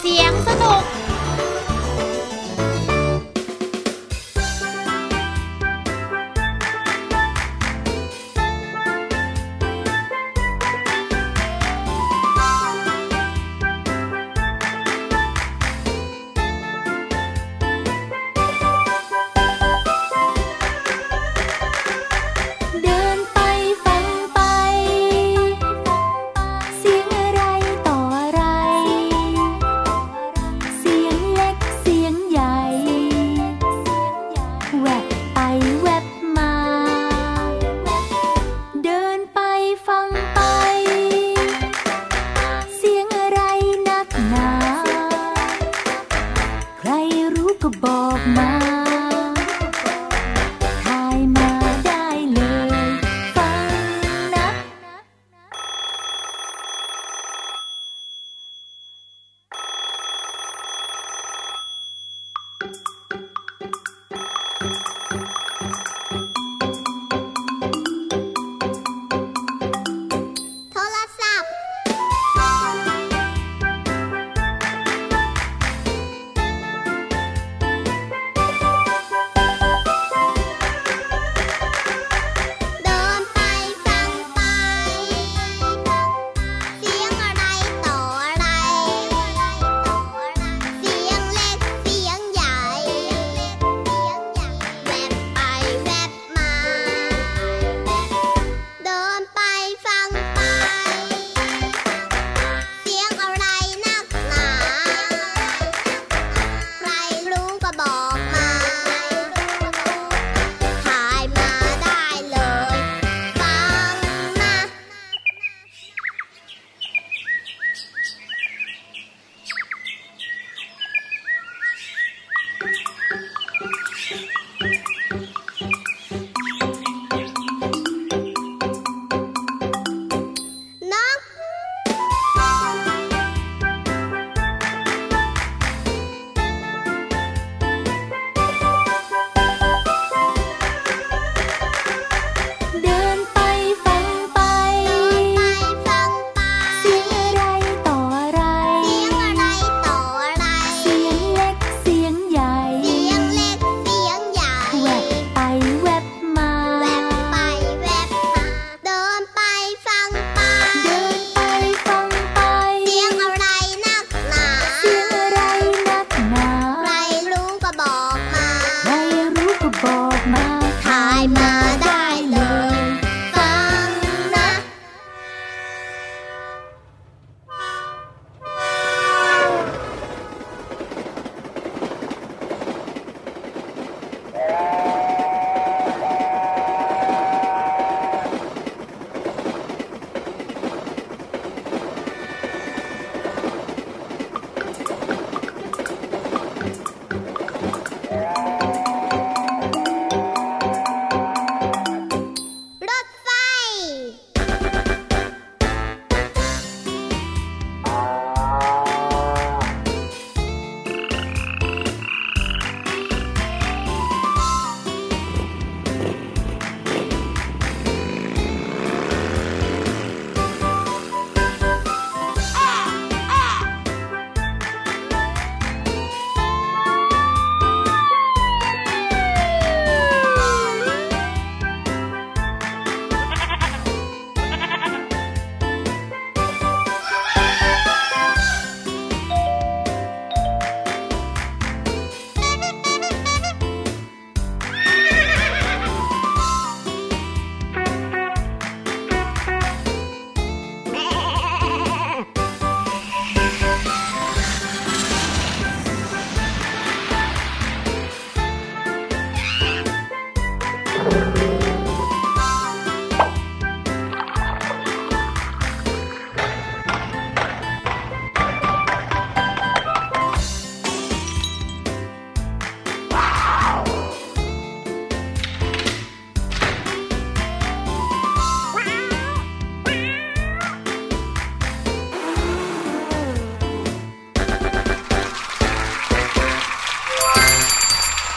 เสียงสนุก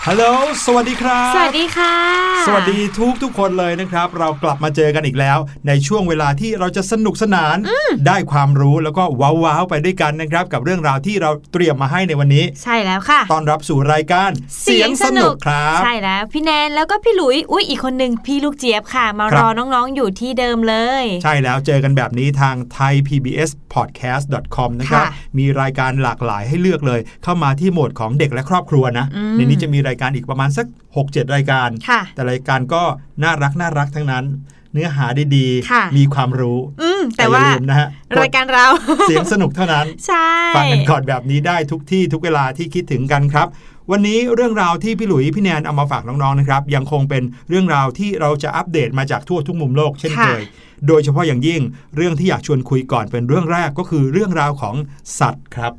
ฮัลโหลสวัสดีครับสวัสดีค่ะสวัสดีทุกคนเลยนะครับเรากลับมาเจอกันอีกแล้วในช่วงเวลาที่เราจะสนุกสนานได้ความรู้แล้วก็ว้าวๆไปด้วยกันนะครับกับเรื่องราวที่เราเตรียมมาให้ในวันนี้ใช่แล้วค่ะต้อนรับสู่รายการเสียงสนุกครับใช่แล้วพี่แนนแล้วก็พี่หลุยอุ้ยอีกคนนึงพี่ลูกเจี๊ยบค่ะมารอน้องๆอยู่ที่เดิมเลยใช่แล้วเจอกันแบบนี้ทาง thaipbspodcast.com นะครับมีรายการหลากหลายให้เลือกเลยเข้ามาที่โหมดของเด็กและครอบครัวนะในนี้จะมีรายการอีกประมาณสัก 6-7 รายการแต่รายการก็น่ารักทั้งนั้นเนื้อหาดีๆมีความรู้แต่ว่านะรายการเราเสียงสนุกเท่านั้นฟังกันก่อนแบบนี้ได้ทุกที่ทุกเวลาที่คิดถึงกันครับวันนี้เรื่องราวที่พี่หลุยพี่แนนเอามาฝากน้องๆนะครับยังคงเป็นเรื่องราวที่เราจะอัปเดตมาจากทั่วทุกมุมโลกเช่นเคยโดยเฉพาะอย่างยิ่งเรื่องที่อยากชวนคุยก่อนเป็นเรื่องแรกก็คือเรื่องราวของสัตว์ครับ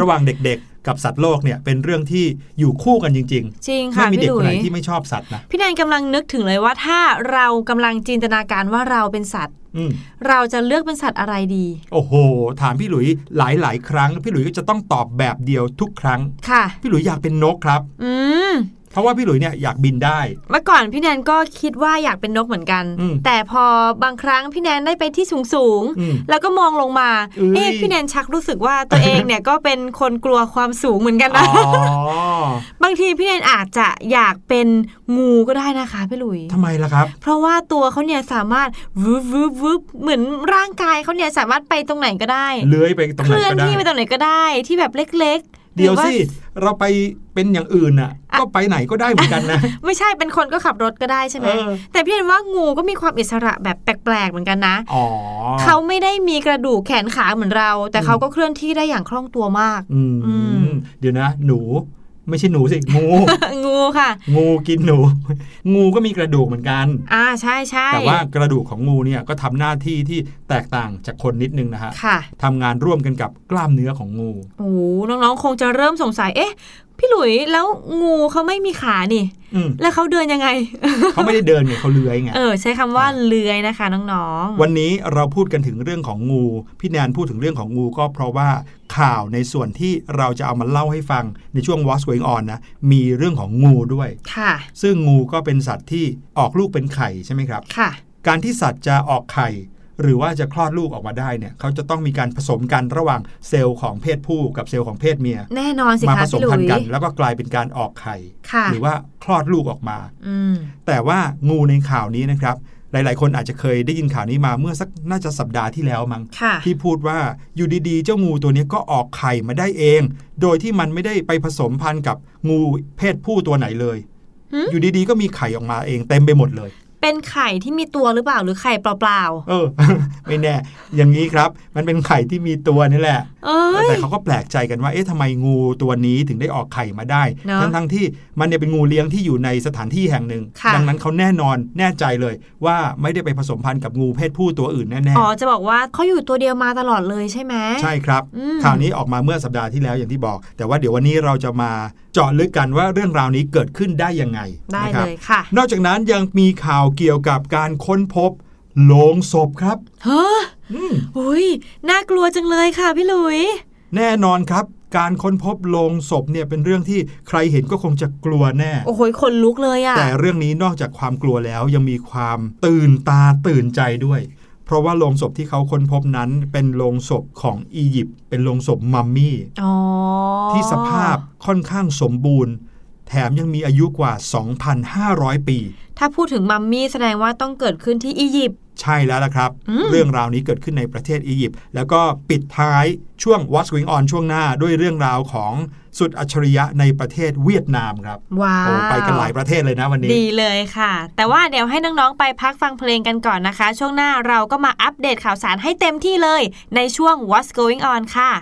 ระหว่างเด็กๆกับสัตว์โลกเนี่ยเป็นเรื่องที่อยู่คู่กันจริงๆจริงค่ะไม่มีเด็กคนไหนที่ไม่ชอบสัตว์นะพี่แนนกำลังนึกถึงเลยว่าถ้าเรากำลังจินตนาการว่าเราเป็นสัตว์เราจะเลือกเป็นสัตว์อะไรดีโอ้โหถามพี่หลุยหลายครั้งพี่หลุยก็จะต้องตอบแบบเดียวทุกครั้งค่ะพี่หลุยอยากเป็นนกครับเพราะว่าพี่หลุยเนี่ยอยากบินได้เมื่อก่อนพี่แนนก็คิดว่าอยากเป็นนกเหมือนกันแต่พอบางครั้งพี่แนนได้ไปที่สูงแล้วก็มองลงมาพี่แนนชักรู้สึกว่าตัวเองเนี่ยก็เป็นคนกลัวความสูงเหมือนกันนะบางทีพี่แนนอาจจะอยากเป็นงูก็ได้นะคะพี่หลุยทำไมล่ะครับเพราะว่าตัวเขาเนี่ยสามารถวืบเหมือนร่างกายเขาเนี่ยสามารถไปตรงไหนก็ได้เลื้อยไปตรงไหนก็ได้เคลื่อนที่ไปตรงไหนก็ได้ที่แบบเล็กเดี๋ยวสิเราไปเป็นอย่างอื่นน่ะก็ไปไหนก็ได้เหมือนกันนะไม่ใช่เป็นคนก็ขับรถก็ได้ใช่ไหมแต่พี่เห็นว่างูก็มีความอิสระแบบแปลกๆเหมือนกันนะเขาไม่ได้มีกระดูกแขนขาเหมือนเราแต่เขาก็เคลื่อนที่ได้อย่างคล่องตัวมากเดี๋ยวนะหนูไม่ใช่หนูสิงูงูค่ะงูกินหนูงูก็มีกระดูกเหมือนกันใช่ใช่แต่ว่ากระดูกของงูเนี่ยก็ทำหน้าที่ที่แตกต่างจากคนนิดนึงนะฮะทำงานร่วมกันกับกล้ามเนื้อของงูโอ้น้องๆคงจะเริ่มสงสัยพี่หลุยแล้วงูเขาไม่มีขานี่แล้วเขาเดินยังไงเขาไม่ได้เดินเนี่ยเขาเลื้อยไงใช้คำว่าเลื้อยนะคะน้องๆวันนี้เราพูดกันถึงเรื่องของงูพี่แนนพูดถึงเรื่องของงูก็เพราะว่าข่าวในส่วนที่เราจะเอามาเล่าให้ฟังในช่วง What's Going On นะมีเรื่องของงูด้วยค่ะซึ่งงูก็เป็นสัตว์ที่ออกลูกเป็นไข่ใช่ไหมครับค่ะการที่สัตว์จะออกไข่หรือว่าจะคลอดลูกออกมาได้เนี่ยเขาจะต้องมีการผสมกันระหว่างเซลล์ของเพศผู้กับเซลล์ของเพศเมียแน่นอนสิคะมาผสมพันธุ์กันแล้วก็กลายเป็นการออกไข่หรือว่าคลอดลูกออกมาแต่ว่างูในข่าวนี้นะครับหลายๆคนอาจจะเคยได้ยินข่าวนี้มาเมื่อสักน่าจะสัปดาห์ที่แล้วมั้งที่พูดว่าอยู่ดีๆเจ้างูตัวนี้ก็ออกไข่มาได้เองโดยที่มันไม่ได้ไปผสมพันธุ์กับงูเพศผู้ตัวไหนเลยอยู่ดีๆก็มีไข่ออกมาเองเต็มไปหมดเลยเป็นไข่ที่มีตัวหรือเปล่าหรือไข่เปล่าๆไม่แน่อย่างนี้ครับมันเป็นไข่ที่มีตัวนี่แหละแต่เขาก็แปลกใจกันว่าทำไมงูตัวนี้ถึงได้ออกไข่มาได้ทั้งที่มันเนี่ยเป็นงูเลี้ยงที่อยู่ในสถานที่แห่งหนึ่งดังนั้นเขาแน่ใจเลยว่าไม่ได้ไปผสมพันธุ์กับงูเพศผู้ตัวอื่นแน่ๆจะบอกว่าเขาอยู่ตัวเดียวมาตลอดเลยใช่ไหมใช่ครับข่าวนี้ออกมาเมื่อสัปดาห์ที่แล้วอย่างที่บอกแต่ว่าเดี๋ยววันนี้เราจะมาเจาะลึกกันว่าเรื่องราวนี้เกิดขึ้นได้ยังไงได้เลยค่ะนอกจากนั้นยังมีข่าวเกี่ยวกับการค้นพบโลงศพครับเฮ้ออุ้ยน่ากลัวจังเลยค่ะพี่หลุยแน่นอนครับการค้นพบโลงศพเนี่ยเป็นเรื่องที่ใครเห็นก็คงจะกลัวแน่โอ้โหคนลุกเลยอะแต่เรื่องนี้นอกจากความกลัวแล้วยังมีความตื่นตาตื่นใจด้วยเพราะว่าโลงศพที่เขาค้นพบนั้นเป็นโลงศพของอียิปต์เป็นโลงศพมัมมี่ที่สภาพค่อนข้างสมบูรณ์แถมยังมีอายุกว่า 2,500 ปีถ้าพูดถึงมัมมี่แสดงว่าต้องเกิดขึ้นที่อียิปต์ใช่แล้วล่ะครับเรื่องราวนี้เกิดขึ้นในประเทศอียิปต์แล้วก็ปิดท้ายช่วง What's Going On ช่วงหน้าด้วยเรื่องราวของสุดอัจฉริยะในประเทศเวียดนามครับว้าวไปกันหลายประเทศเลยนะวันนี้ดีเลยค่ะแต่ว่าเดี๋ยวให้น้องๆไปพักฟังเพลงกันก่อนนะคะช่วงหน้าเราก็มาอัปเดตข่าวสารให้เต็มที่เลยในช่วง What's Going On ค่ะ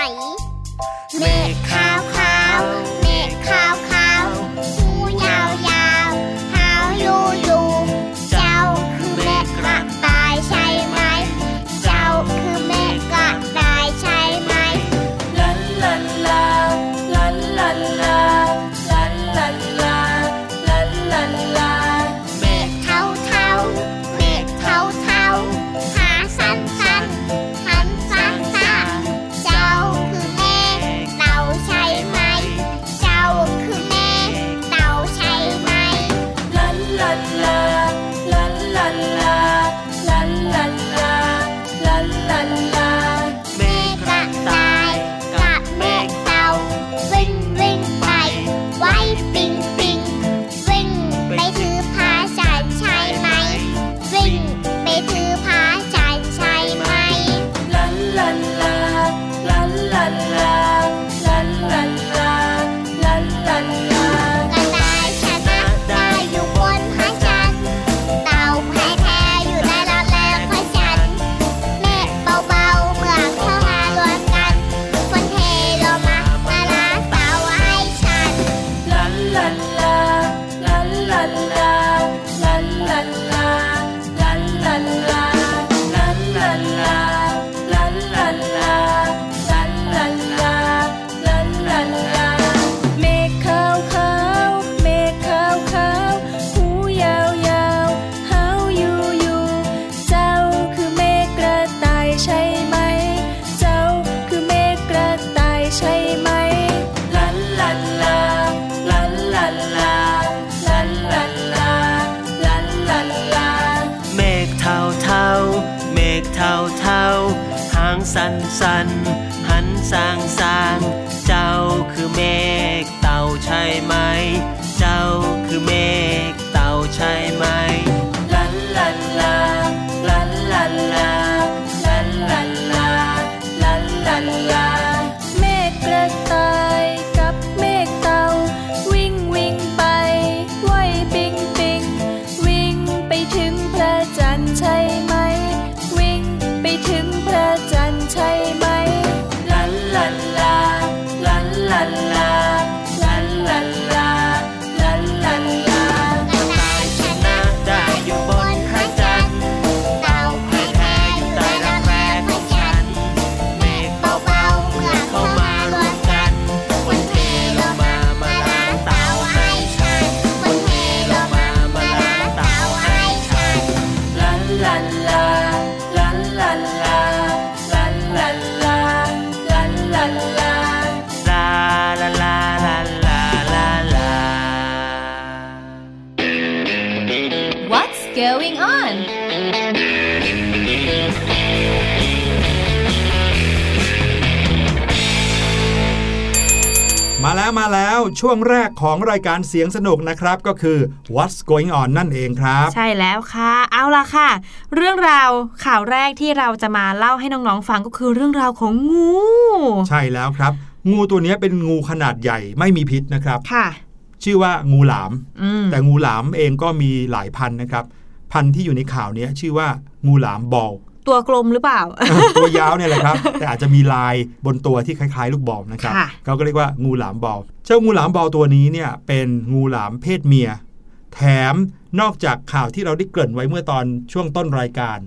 เมฆขาวขาวเมฆขาวขาวหูยาวยาวหาวยูยูเจ้าคือเมฆกระต่ายใช่ไหมเจ้าคือเมฆกระต่ายใช่ไหมลาลาลาลาลาลาลาลาลาลาลาลาเมฆเทาเทาเมฆเทาเทาขาสั้นสั้นขาสั้นสั้นเจ้าคือเมฆเต่าใช่ไหมเจ้าคือเมฆเต่าใช่ไหมลาลาลาลาลาลาลาลาลาลาลาลาเมฆกระต่ายกับเมฆเต่าวิ่งวิ่งไปไว้ปิงปิงวิ่งไปถือพาฉันใช่ไหมวิ่งไปถือพาฉันใช่ไหมลาลาลาลาลาลาลาลาลาลาลาลา กระต่ายชนะได้อยู่บนพระจันทร์เต่าแพ้แพ้อยู่ได้แล้วแล้วพระจันทร์เมฆเบาๆเหมือนเข้ามารวมกันฝนเทลงมามาล้างเต่าให้ฉัน ลาลาลาลาลาลาลาลาลาลาลาลาลาลาลาลาลาลาลาลาลาลาลาลาเมฆขาวขาวเมฆขาวขาวหูยาวยาวหาวยูยูเจ้าคือเมฆกระต่ายใช่ไหมเจ้าคือเมฆกระต่ายใช่ไหมลาลาลาลาลาลาลาลาลาลาลาลาเมฆเทาเทาเมฆเทาเทาหางสันสันหันสางสางเจ้าคือเมฆเต่าใช่ไหมเจ้าคือเมฆเต่าใช่ไหมลาลาลาลาลาลาลาลาลาลาลาลาเมฆกระต่ายกับเมฆเต่าวิ่งวิ่งไปไว้ปิงปิงวิ่งไปถึงพระจันทร์ใช่ไหมวิ่งไปถึงพระจันทร์ใช่ไหมลาลาลาลาลาลาลาลาลาลาลาลา กระต่ายชนะได้อยู่บนพระจันทร์เต่าแพ้แพ้อยู่ใต้รักแร้พระจันทร์เมฆเบาๆเหมือนเข้ามารวมกันฝนเทลงมามาล้างเต่าให้ฉันฝนเทลงมามาล้างเต่าให้ฉันลาลาลาลาลาลาลาลาลาลาลาลาลาลาลาลาลาลาลา What's going on? มาแล้วช่วงแรกของรายการเสียงสนุกนะครับก็คือ What's Going On นั่นเองครับใช่แล้วค่ะเอาล่ะค่ะเรื่องราวข่าวแรกที่เราจะมาเล่าให้น้องๆฟังก็คือเรื่องราวของงูใช่แล้วครับงูตัวนี้เป็นงูขนาดใหญ่ไม่มีพิษนะครับค่ะชื่อว่างูหลามแต่งูหลามเองก็มีหลายพันธุ์นะครับพันธุ์ที่อยู่ในข่าวนี้ชื่อว่างูหลามบอลตัวกลมหรือเปล่า ตัวยาวเนี่ยแหละครับแต่อาจจะมีลายบนตัวที่คล้ายๆลูกบอลนะครับเขาก็เรียกว่างูหลามบอลเจ้างูหลามบอลตัวนี้เนี่ยเป็นงูหลามเพศเมียแถมนอกจากข่าวที่เราได้เกริ่นไว้เมื่อตอนช่วงต้นรายการ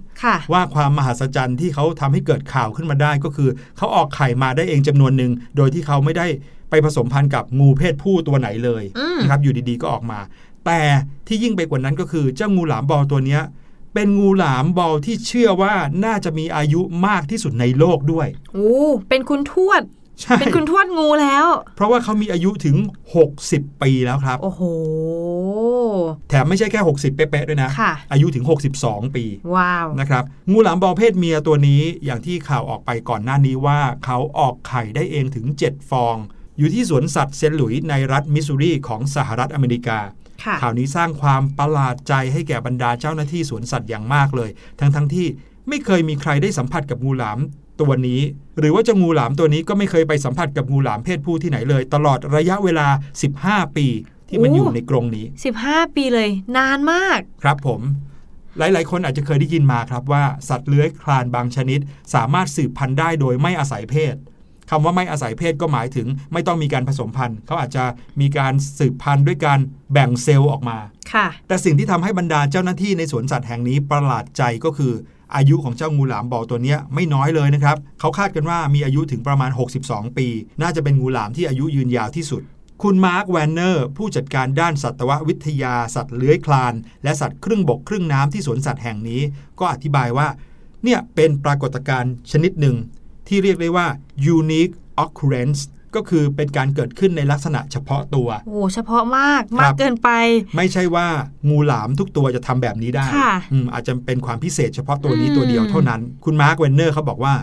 ว่าความมหัศจรรย์ที่เขาทำให้เกิดข่าวขึ้นมาได้ก็คือเขาออกไข่มาได้เองจำนวนหนึ่งโดยที่เขาไม่ได้ไปผสมพันธุ์กับงูเพศผู้ตัวไหนเลยนะครับอยู่ดีๆก็ออกมาแต่ที่ยิ่งไปกว่านั้นก็คือเจ้างูหลามบอลตัวนี้เป็นงูหลามบอลที่เชื่อว่าน่าจะมีอายุมากที่สุดในโลกด้วยโอ้เป็นคุณทวดเป็นคุณทวดงูแล้วเพราะว่าเขามีอายุถึง60ปีแล้วครับโอ้โหแถมไม่ใช่แค่60เป๊ะๆด้วยนะอายุถึง62ปีว้าวนะครับงูหลามบอลเพศเมียตัวนี้อย่างที่ข่าวออกไปก่อนหน้านี้ว่าเขาออกไข่ได้เองถึง7ฟองอยู่ที่สวนสัตว์เซนต์หลุยส์ในรัฐมิสซูรีของสหรัฐอเมริกาข่าวนี้สร้างความประหลาดใจให้แก่บรรดาเจ้าหน้าที่สวนสัตว์อย่างมากเลยทั้งที่ไม่เคยมีใครได้สัมผัสกับงูหลามตัวนี้หรือว่าเจ้างูหลามตัวนี้ก็ไม่เคยไปสัมผัสกับงูหลามเพศผู้ที่ไหนเลยตลอดระยะเวลา15ปีที่มันอยู่ในกรงนี้15ปีเลยนานมากครับผมหลายๆคนอาจจะเคยได้ยินมาครับว่าสัตว์เลื้อยคลานบางชนิดสามารถสืบพันธุ์ได้โดยไม่อาศัยเพศ คำว่าไม่อาศัยเพศก็หมายถึงไม่ต้องมีการผสมพันธุ์เขาอาจจะมีการสืบพันธุ์ด้วยการแบ่งเซลล์ออกมาแต่สิ่งที่ทำให้บรรดาเจ้าหน้าที่ในสวนสัตว์แห่งนี้ประหลาดใจก็คืออายุของเจ้างูหลามบอลตัวนี้ไม่น้อยเลยนะครับเขาคาดกันว่ามีอายุถึงประมาณ62ปีน่าจะเป็นงูหลามที่อายุยืนยาวที่สุดคุณมาร์คแวนเนอร์ผู้จัดการด้านสัตววิทยาสัตว์เลื้อยคลานและสัตว์ครึ่งบกครึ่งน้ำที่สวนสัตว์แห่งนี้ก็อธิบายว่าเนี่ยเป็นปรากฏการณ์ชนิดหนึ่งที่เรียกได้ว่า unique occurrence ก็คือเป็นการเกิดขึ้นในลักษณะเฉพาะตัวโอ้เฉพาะมากมากเกินไปไม่ใช่ว่างูหลามทุกตัวจะทำแบบนี้ได้อาจจะเป็นความพิเศษเฉพาะตัวนี้ตัวเดียวเท่านั้นคุณมาร์คแวนเนอร์เขาบอกว่า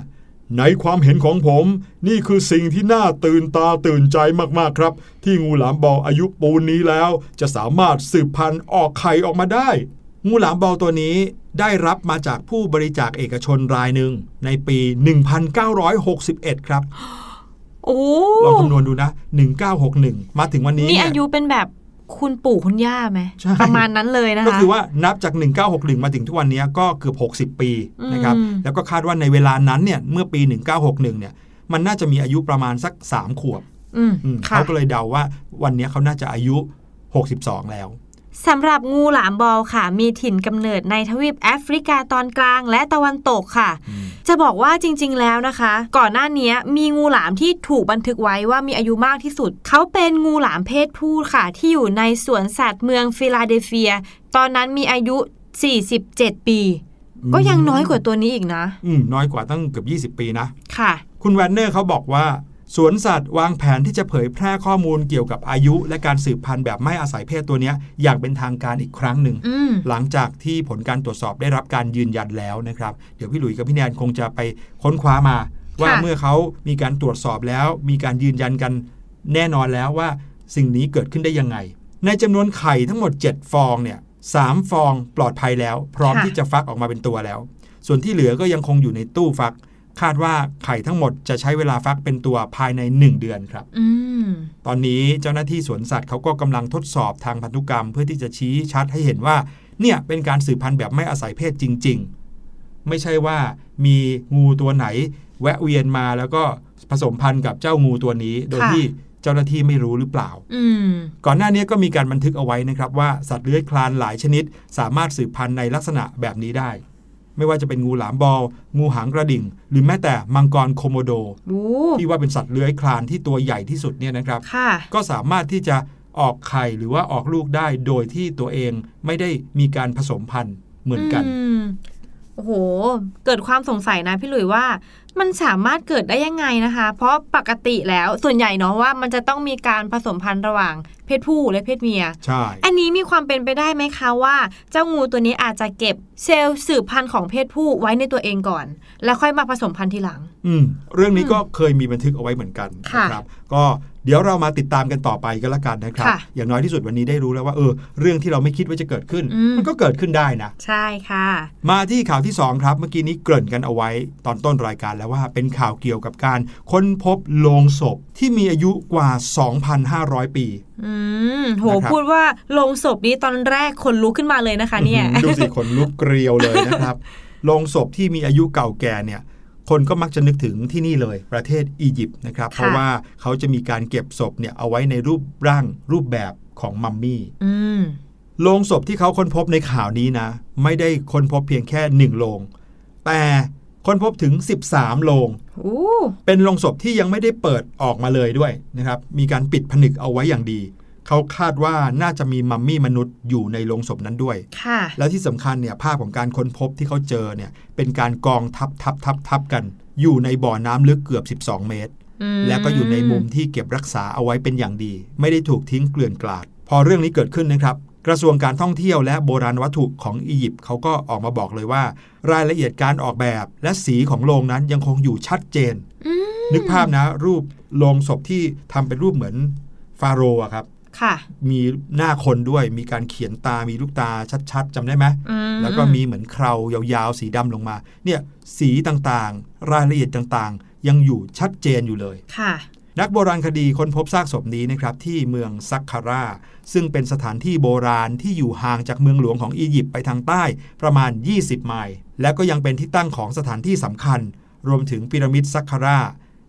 ในความเห็นของผมนี่คือสิ่งที่น่าตื่นตาตื่นใจมากๆครับที่งูหลามบอลอายุปูนนี้แล้วจะสามารถสืบพันธุ์ออกไข่ออกมาได้งูหลามบอลตัวนี้ได้รับมาจากผู้บริจาคเอกชนรายหนึ่งในปี1961ครับโอ้ลองคำนวณดูนะ1961มาถึงวันนี้นี่อายุเป็นแบบคุณปู่คุณย่าไหมประมาณนั้นเลยนะคะก็คือว่านับจาก1961มาถึงทุกวันนี้ก็เกือบ60ปีนะครับแล้วก็คาดว่าในเวลานั้นเนี่ยเมื่อปี1961เนี่ยมันน่าจะมีอายุประมาณสัก3ขวบเขาก็เลยเดาว่าวันนี้เขาน่าจะอายุ62แล้วสำหรับงูหลามบอลค่ะมีถิ่นกำเนิดในทวีปแอฟริกาตอนกลางและตะวันตกค่ะจะบอกว่าจริงๆแล้วนะคะก่อนหน้านี้มีงูหลามที่ถูกบันทึกไว้ว่ามีอายุมากที่สุดเขาเป็นงูหลามเพศผู้ค่ะที่อยู่ในสวนสัตว์เมืองฟิลาเดลเฟียตอนนั้นมีอายุ47ปีก็ยังน้อยกว่าตัวนี้อีกนะน้อยกว่าตั้งเกือบ20ปีนะค่ะคุณแวนเนอร์เขาบอกว่าสวนสัตว์วางแผนที่จะเผยแพร่ข้อมูลเกี่ยวกับอายุและการสืบพันธุ์แบบไม่อาศัยเพศตัวนี้อย่างเป็นทางการอีกครั้งหนึ่งหลังจากที่ผลการตรวจสอบได้รับการยืนยันแล้วนะครับเดี๋ยวพี่หลุยส์กับพี่แนนคงจะไปค้นคว้ามาว่าเมื่อเขามีการตรวจสอบแล้วมีการยืนยันกันแน่นอนแล้วว่าสิ่งนี้เกิดขึ้นได้ยังไงในจำนวนไข่ทั้งหมด7ฟองเนี่ย3ฟองปลอดภัยแล้วพร้อมที่จะฟักออกมาเป็นตัวแล้วส่วนที่เหลือก็ยังคงอยู่ในตู้ฟักคาดว่าไข่ทั้งหมดจะใช้เวลาฟักเป็นตัวภายใน1เดือนครับตอนนี้เจ้าหน้าที่สวนสัตว์เขาก็กำลังทดสอบทางพันธุกรรมเพื่อที่จะชี้ชัดให้เห็นว่าเนี่ยเป็นการสืบพันธุ์แบบไม่อาศัยเพศจริงๆไม่ใช่ว่ามีงูตัวไหนแวะเวียนมาแล้วก็ผสมพันธุ์กับเจ้างูตัวนี้โดยที่เจ้าหน้าที่ไม่รู้หรือเปล่าก่อนหน้านี้ก็มีการบันทึกเอาไว้นะครับว่าสัตว์เลื้อยคลานหลายชนิดสามารถสืบพันธุ์ในลักษณะแบบนี้ได้ไม่ว่าจะเป็นงูหลามบอลงูหางกระดิ่งหรือแม้แต่มังกรโคโมโดที่ว่าเป็นสัตว์เลื้อยคลานที่ตัวใหญ่ที่สุดเนี่ยนะครับก็สามารถที่จะออกไข่หรือว่าออกลูกได้โดยที่ตัวเองไม่ได้มีการผสมพันธุ์เหมือนกันโอ้โหเกิดความสงสัยนะพี่หลุยว่ามันสามารถเกิดได้ยังไงนะคะเพราะปกติแล้วส่วนใหญ่เนาะว่ามันจะต้องมีการผสมพันธุ์ระหว่างเพศผู้และเพศเมียใช่อันนี้มีความเป็นไปได้ไหมคะว่าเจ้างูตัวนี้อาจจะเก็บเซลล์สืบพันธุ์ของเพศผู้ไว้ในตัวเองก่อนแล้วค่อยมาผสมพันธุ์ทีหลังเรื่องนี้ก็เคยมีบันทึกเอาไว้เหมือนกันนะครับก็เดี๋ยวเรามาติดตามกันต่อไปกันละกันนะครับอย่างน้อยที่สุดวันนี้ได้รู้แล้วว่าเรื่องที่เราไม่คิดว่าจะเกิดขึ้นมันก็เกิดขึ้นได้นะใช่ค่ะมาที่ข่าวที่2ครับเมื่อกี้นี้เกริ่นกันเอาไว้ตอนต้นรายการแล้วว่าเป็นข่าวเกี่ยวกับการค้นพบโลงศพที่มีอายุกว่า 2,500 ปีโหพูดว่าโลงศพนี้ตอนแรกขนลุกขึ้นมาเลยนะคะเนี่ยดูสิขนลุกเกลียวเลยนะครับโลงศพที่มีอายุเก่าแก่เนี่ยคนก็มักจะนึกถึงที่นี่เลยประเทศอียิปต์นะครับเพราะว่าเขาจะมีการเก็บศพเนี่ยเอาไว้ในรูปร่างรูปแบบของมัมมี่โลงศพที่เขาค้นพบในข่าวนี้นะไม่ได้ค้นพบเพียงแค่1โลงแต่ค้นพบถึง13โลงเป็นโลงศพที่ยังไม่ได้เปิดออกมาเลยด้วยนะครับมีการปิดผนึกเอาไว้อย่างดีเขาคาดว่าน่าจะมีมัมมี่มนุษย์อยู่ในโลงศพนั้นด้วยแล้วที่สำคัญเนี่ยภาพของการค้นพบที่เขาเจอเนี่ยเป็นการกองทับกันอยู่ในบ่อน้ำลึกเกือบ12เมตรแล้วก็อยู่ในมุมที่เก็บรักษาเอาไว้เป็นอย่างดีไม่ได้ถูกทิ้งเกลื่อนกลาดพอเรื่องนี้เกิดขึ้นนะครับกระทรวงการท่องเที่ยวและโบราณวัตถุของอียิปต์เขาก็ออกมาบอกเลยว่ารายละเอียดการออกแบบและสีของโลงนั้นยังคงอยู่ชัดเจนนึกภาพนะรูปโลงศพที่ทำเป็นรูปเหมือนฟาโรห์ครับมีหน้าคนด้วยมีการเขียนตามีลูกตาชัดๆจำได้ไหมแล้วก็มีเหมือนเครายาวๆสีดำลงมาเนี่ยสีต่างๆรายละเอียดต่างๆยังอยู่ชัดเจนอยู่เลยนักโบราณคดีค้นพบซากศพนี้นะครับที่เมืองซักคาราซึ่งเป็นสถานที่โบราณที่อยู่ห่างจากเมืองหลวงของอียิปต์ไปทางใต้ประมาณ20ไมล์และก็ยังเป็นที่ตั้งของสถานที่สำคัญรวมถึงพีระมิดซักคารา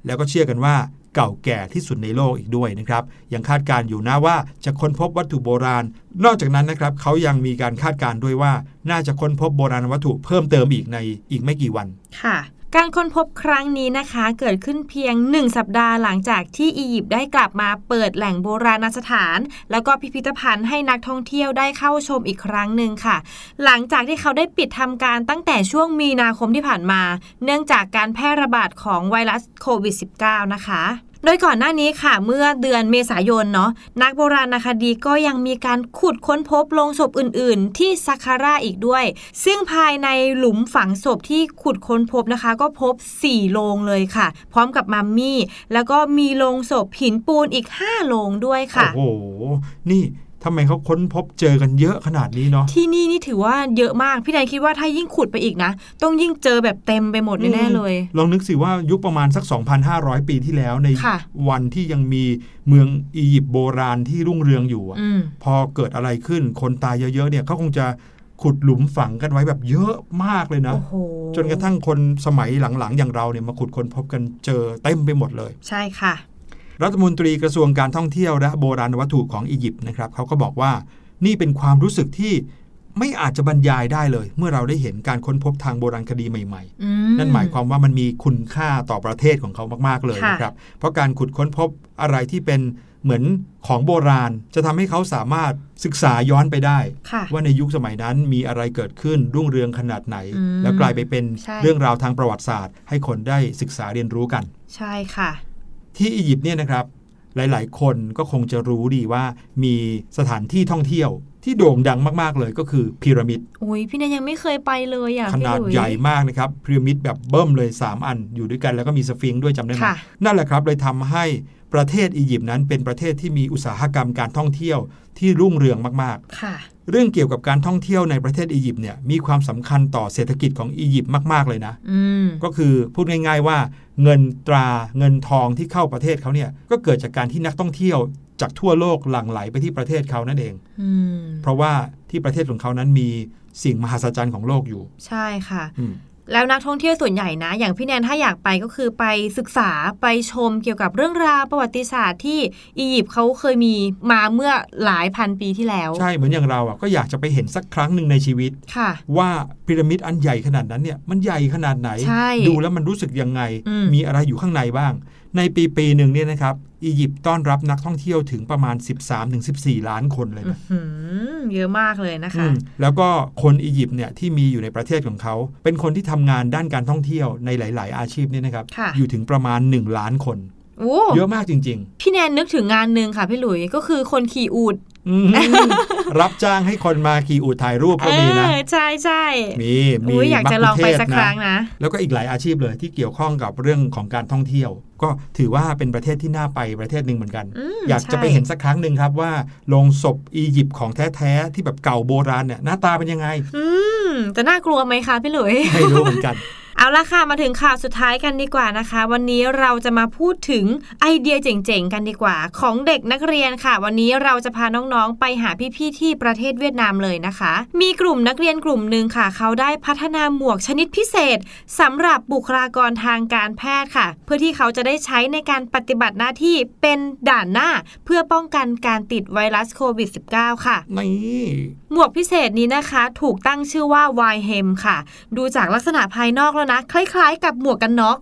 แล้วก็เชื่อกันว่าเก่าแก่ที่สุดในโลกอีกด้วยนะครับยังคาดการณ์อยู่นะว่าจะค้นพบวัตถุโบราณนอกจากนั้นนะครับเขายังมีการคาดการณ์ด้วยว่าน่าจะค้นพบโบราณวัตถุเพิ่มเติมอีกในอีกไม่กี่วันค่ะการค้นพบครั้งนี้นะคะเกิดขึ้นเพียง1สัปดาห์หลังจากที่อียิปต์ได้กลับมาเปิดแหล่งโบราณสถานแล้วก็พิพิธภัณฑ์ให้นักท่องเที่ยวได้เข้าชมอีกครั้งหนึ่งค่ะหลังจากที่เขาได้ปิดทำการตั้งแต่ช่วงมีนาคมที่ผ่านมาเนื่องจากการแพร่ระบาดของไวรัสโควิด -19 นะคะโดยก่อนหน้านี้ค่ะเมื่อเดือนเมษายนเนาะนักโบราณคดีก็ยังมีการขุดค้นพบโลงศพอื่นๆที่ซาคาร่าอีกด้วยซึ่งภายในหลุมฝังศพที่ขุดค้นพบนะคะก็พบ4โลงเลยค่ะพร้อมกับมัมมี่แล้วก็มีโลงศพหินปูนอีก5โลงด้วยค่ะโอ้โหนี่ทำไมเขาค้นพบเจอกันเยอะขนาดนี้เนาะที่นี่นี่ถือว่าเยอะมากพี่นายคิดว่าถ้ายิ่งขุดไปอีกนะต้องยิ่งเจอแบบเต็มไปหมดแน่เลยลองนึกสิว่ายุคประมาณสัก 2,500 ปีที่แล้วในวันที่ยังมีเมืองอียิปต์โบราณที่รุ่งเรืองอยู่พอเกิดอะไรขึ้นคนตายเยอะๆเนี่ยเขาคงจะขุดหลุมฝังกันไว้แบบเยอะมากเลยนะจนกระทั่งคนสมัยหลังๆอย่างเราเนี่ยมาขุดค้นพบกันเจอเต็มไปหมดเลยใช่ค่ะรัฐมนตรีกระทรวงการท่องเที่ยวและโบราณวัตถุของอียิปต์นะครับเขาก็บอกว่านี่เป็นความรู้สึกที่ไม่อาจจะบรรยายได้เลยเมื่อเราได้เห็นการค้นพบทางโบราณคดีใหม่ๆนั่นหมายความว่ามันมีคุณค่าต่อประเทศของเขามากๆเลยนะครับเพราะการขุดค้นพบอะไรที่เป็นเหมือนของโบราณจะทำให้เขาสามารถศึกษาย้อนไปได้ว่าในยุคสมัยนั้นมีอะไรเกิดขึ้นรุ่งเรืองขนาดไหนแล้วกลายไปเป็นเรื่องราวทางประวัติศาสตร์ให้คนได้ศึกษาเรียนรู้กันใช่ค่ะที่อียิปต์เนี่ยนะครับหลายๆคนก็คงจะรู้ดีว่ามีสถานที่ท่องเที่ยวที่โด่งดังมากๆเลยก็คือพีระมิดอุ้ยพี่เนี่ยยังไม่เคยไปเลยอ่ะขนาดใหญ่มากนะครับพีระมิดแบบเบิ้มเลย3อันอยู่ด้วยกันแล้วก็มีสฟิงค์ด้วยจำได้ไหมนั่นแหละครับเลยทำให้ประเทศอียิปต์นั้นเป็นประเทศที่มีอุตสาหกรรมการท่องเที่ยวที่รุ่งเรืองมากๆค่ะเรื่องเกี่ยวกับการท่องเที่ยวในประเทศอียิปต์เนี่ยมีความสำคัญต่อเศรษฐกิจของอียิปต์มากๆเลยนะก็คือพูดง่ายๆว่าเงินตราเงินทองที่เข้าประเทศเขาเนี่ยก็เกิดจากการที่นักท่องเที่ยวจากทั่วโลกหลั่งไหลไปที่ประเทศเขานั่นเองเพราะว่าที่ประเทศของเขานั้นมีสิ่งมหัศจรรย์ของโลกอยู่ใช่ค่ะแล้วนักท่องเที่ยวส่วนใหญ่นะอย่างพี่แนนถ้าอยากไปก็คือไปศึกษาไปชมเกี่ยวกับเรื่องราวประวัติศาสตร์ที่อียิปต์เขาเคยมีมาเมื่อหลายพันปีที่แล้วใช่เหมือนอย่างเราอ่ะก็อยากจะไปเห็นสักครั้งหนึ่งในชีวิตว่าพีระมิดอันใหญ่ขนาดนั้นเนี่ยมันใหญ่ขนาดไหนดูแล้วมันรู้สึกยังไงมีอะไรอยู่ข้างในบ้างในปีหนึ่งเนี่ยนะครับอียิปต์ต้อนรับนักท่องเที่ยวถึงประมาณ 13-14 ล้านคนเลยนะเยอะมากเลยนะคะแล้วก็คนอียิปต์เนี่ยที่มีอยู่ในประเทศของเขาเป็นคนที่ทำงานด้านการท่องเที่ยวในหลายๆอาชีพเนี่ยนะครับอยู่ถึงประมาณ1ล้านคนเยอะมากจริงๆพี่แนนนึกถึงงานนึงค่ะพี่หลุยก็คือคนขี่อูฐรับจ้างให้คนมาขี่อูฐถ่ายรูปก็มีนะใช่ใช่มีอยากจะลองไปสักครั้งนะแล้วก็อีกหลายอาชีพเลยที่เกี่ยวข้องกับเรื่องของการท่องเที่ยวก็ถือว่าเป็นประเทศที่น่าไปประเทศหนึ่งเหมือนกันอยากจะไปเห็นสักครั้งหนึ่งครับว่าโลงศพอียิปต์ของแท้ๆที่แบบเก่าโบราณเนี่ยหน้าตาเป็นยังไงจะน่ากลัวไหมคะพี่หลุยไม่รู้เหมือนกันเอาล่ะค่ะมาถึงข่าวสุดท้ายกันดีกว่านะคะวันนี้เราจะมาพูดถึงไอเดียเจ๋งๆกันดีกว่าของเด็กนักเรียนค่ะวันนี้เราจะพาน้องๆไปหาพี่ๆที่ประเทศเวียดนามเลยนะคะมีกลุ่มนักเรียนกลุ่มนึงค่ะเขาได้พัฒนาหมวกชนิดพิเศษสำหรับบุคลากรทางการแพทย์ค่ะเพื่อที่เขาจะได้ใช้ในการปฏิบัติหน้าที่เป็นด่านหน้าเพื่อป้องกันการติดไวรัสโควิด -19 ค่ะนี่หมวกพิเศษนี้นะคะถูกตั้งชื่อว่า Y Hem ค่ะดูจากลักษณะภายนอกแล้วนะคล้ายๆกับหมวกกันน็อก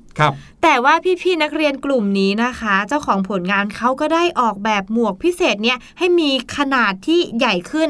แต่ว่าพี่ๆนักเรียนกลุ่มนี้นะคะเจ้าของผลงานเขาก็ได้ออกแบบหมวกพิเศษเนี่ยให้มีขนาดที่ใหญ่ขึ้น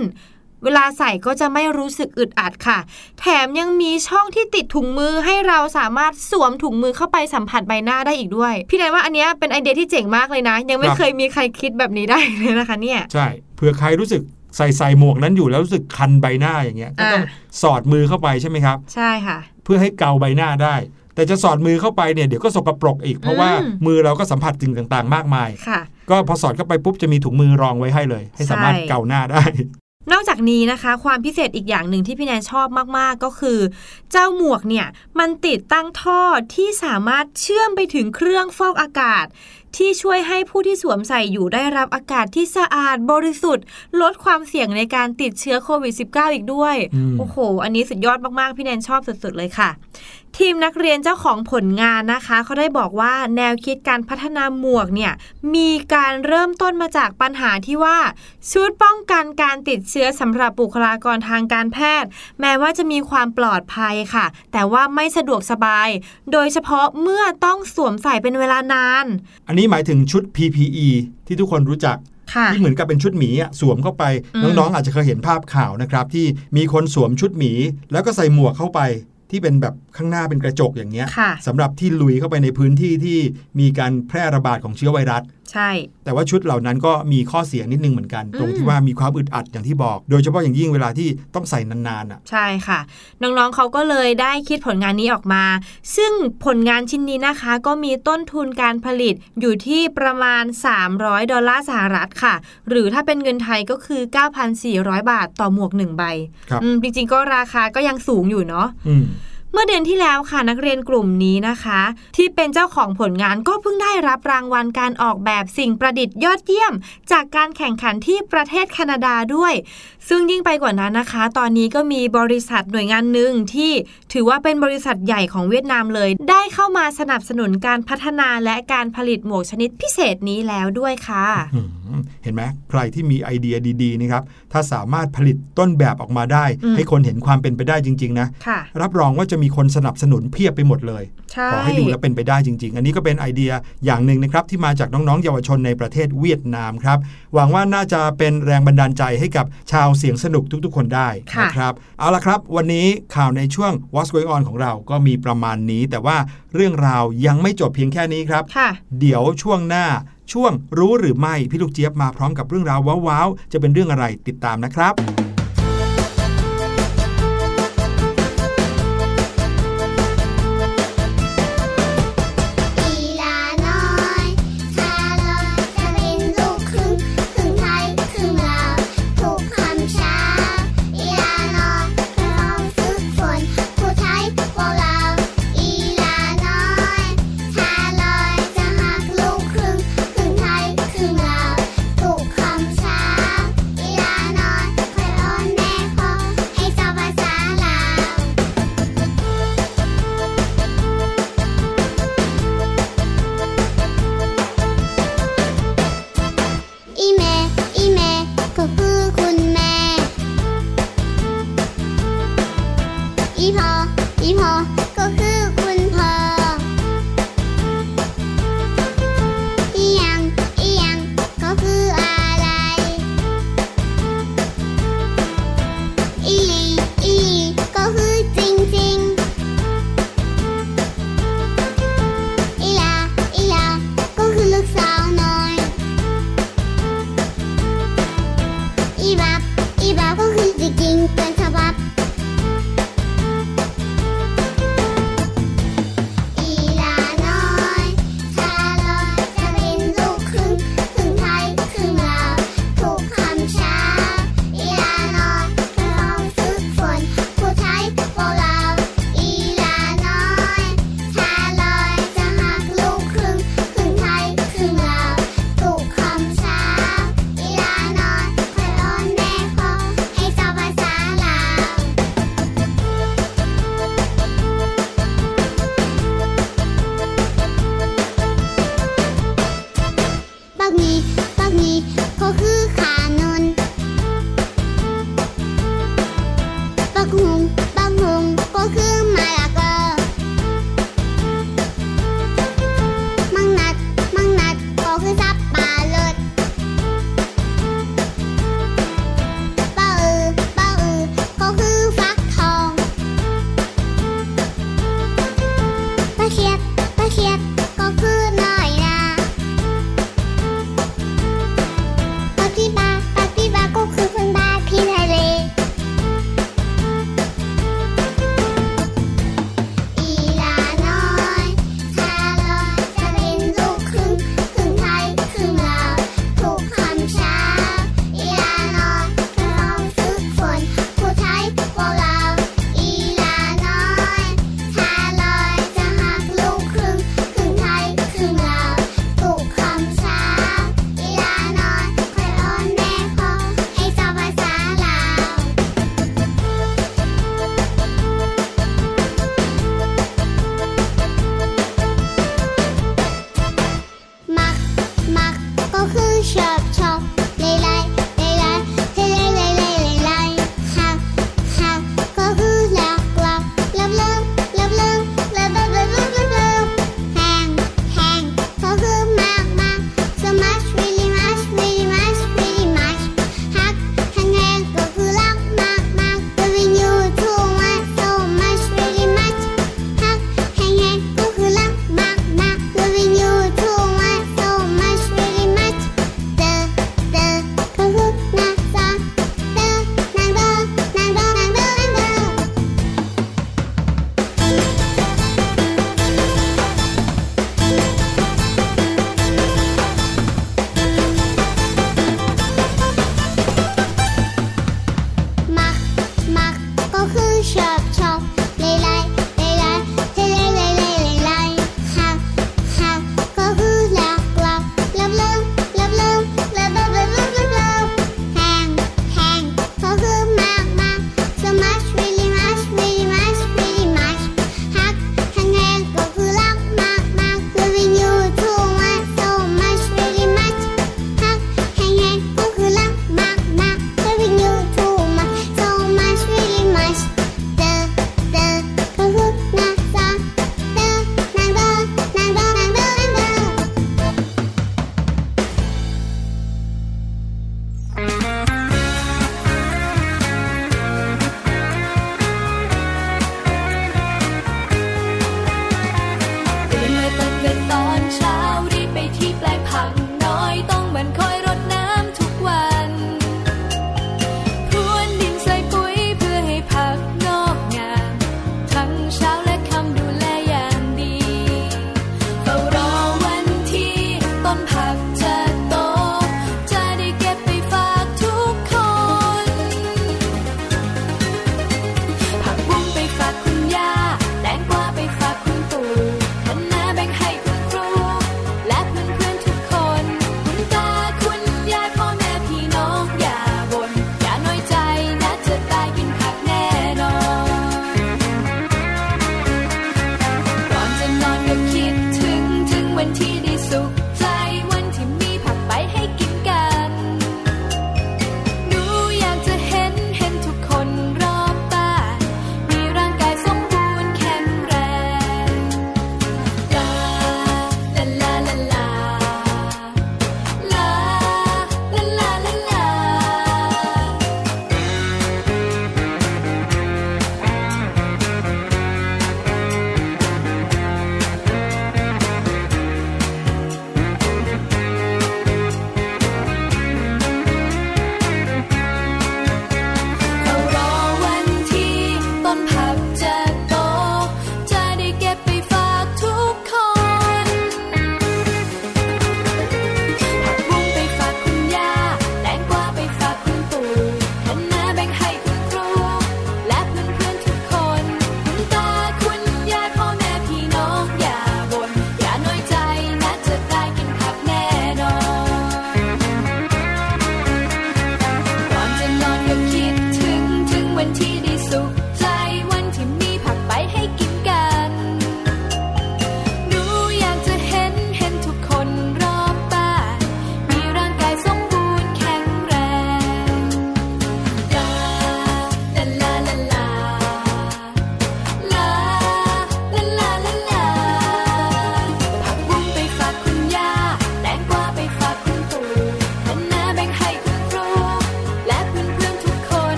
เวลาใส่ก็จะไม่รู้สึกอึดอัดค่ะแถมยังมีช่องที่ติดถุงมือให้เราสามารถสวมถุงมือเข้าไปสัมผัสใบหน้าได้อีกด้วยพี่นายว่าอันเนี้ยเป็นไอเดียที่เจ๋งมากเลยนะยังไม่เคยมีใครคิดแบบนี้ได้เลยนะคะเนี่ยใช่เผื่อใครรู้สึกใส่หมวกนั้นอยู่แล้วรู้สึกคันใบหน้าอย่างเงี้ยก็ต้องสอดมือเข้าไปใช่ไหมครับใช่ค่ะเพื่อให้เกาใบหน้าได้แต่จะสอดมือเข้าไปเนี่ยเดี๋ยวก็สกปรกอีกเพราะว่ามือเราก็สัมผัสสิ่งต่างๆมากมายก็พอสอดเข้าไปปุ๊บจะมีถุงมือรองไว้ให้เลยให้สามารถเกาหน้าได้นอกจากนี้นะคะความพิเศษอีกอย่างหนึ่งที่พี่แนนชอบมากๆก็คือเจ้าหมวกเนี่ยมันติดตั้งท่อที่สามารถเชื่อมไปถึงเครื่องฟอกอากาศที่ช่วยให้ผู้ที่สวมใส่อยู่ได้รับอากาศที่สะอาดบริสุทธิ์ลดความเสี่ยงในการติดเชื้อโควิด -19 อีกด้วยโอ้โหอันนี้สุดยอดมากๆพี่แนนชอบสุดๆเลยค่ะ ทีมนักเรียนเจ้าของผลงานนะคะเขาได้บอกว่าแนวคิดการพัฒนาหมวกเนี่ยมีการเริ่มต้นมาจากปัญหาที่ว่าชุดป้องกันการติดเชื้อสำหรับบุคลากรทางการแพทย์แม้ว่าจะมีความปลอดภัยค่ะแต่ว่าไม่สะดวกสบายโดยเฉพาะเมื่อต้องสวมใส่เป็นเวลานานอันนี้หมายถึงชุด PPE ที่ทุกคนรู้จักที่เหมือนกับเป็นชุดหมีสวมเข้าไปน้องๆอาจจะเคยเห็นภาพข่าวนะครับที่มีคนสวมชุดหมีแล้วก็ใส่หมวกเข้าไปที่เป็นแบบข้างหน้าเป็นกระจกอย่างเงี้ยสำหรับที่ลุยเข้าไปในพื้นที่ที่มีการแพร่ระบาดของเชื้อไวรัสใช่แต่ว่าชุดเหล่านั้นก็มีข้อเสียนิดนึงเหมือนกันตรงที่ว่ามีความอึดอัดอย่างที่บอกโดยเฉพาะอย่างยิ่งเวลาที่ต้องใส่นานๆอ่ะใช่ค่ะน้องๆเขาก็เลยได้คิดผลงานนี้ออกมาซึ่งผลงานชิ้นนี้นะคะก็มีต้นทุนการผลิตอยู่ที่ประมาณ$300ค่ะหรือถ้าเป็นเงินไทยก็คือ $9,400 บาทต่อหมวก1ใบจริงๆก็ราคาก็ยังสูงอยู่เนาะเมื่อเดือนที่แล้วค่ะนักเรียนกลุ่มนี้นะคะที่เป็นเจ้าของผลงานก็เพิ่งได้รับรางวัลการออกแบบสิ่งประดิษฐ์ยอดเยี่ยมจากการแข่งขันที่ประเทศแคนาดาด้วยซึ่งยิ่งไปกว่านั้นนะคะตอนนี้ก็มีบริษัทหน่วยงานหนึ่งที่ถือว่าเป็นบริษัทใหญ่ของเวียดนามเลยได้เข้ามาสนับสนุนการพัฒนาและการผลิตหมวกชนิดพิเศษนี้แล้วด้วยค่ะเห็นไหมใครที่มีไอเดียดีๆนะครับถ้าสามารถผลิตต้นแบบออกมาได้ให้คนเห็นความเป็นไปได้จริงๆนะรับรองว่าจะมีคนสนับสนุนเพียบไปหมดเลยขอให้ดูแล้วเป็นไปได้จริงๆอันนี้ก็เป็นไอเดียอย่างหนึ่งนะครับที่มาจากน้องๆเยาวชนในประเทศเวียดนามครับหวังว่าน่าจะเป็นแรงบันดาลใจให้กับชาวเสียงสนุกทุกๆคนได้นะครับเอาละครับวันนี้ข่าวในช่วง What's Going On ของเราก็มีประมาณนี้แต่ว่าเรื่องราวยังไม่จบเพียงแค่นี้ครับเดี๋ยวช่วงหน้าช่วงรู้หรือไม่พี่ลูกเจี๊ยบมาพร้อมกับเรื่องราวว้าวๆจะเป็นเรื่องอะไรติดตามนะครับ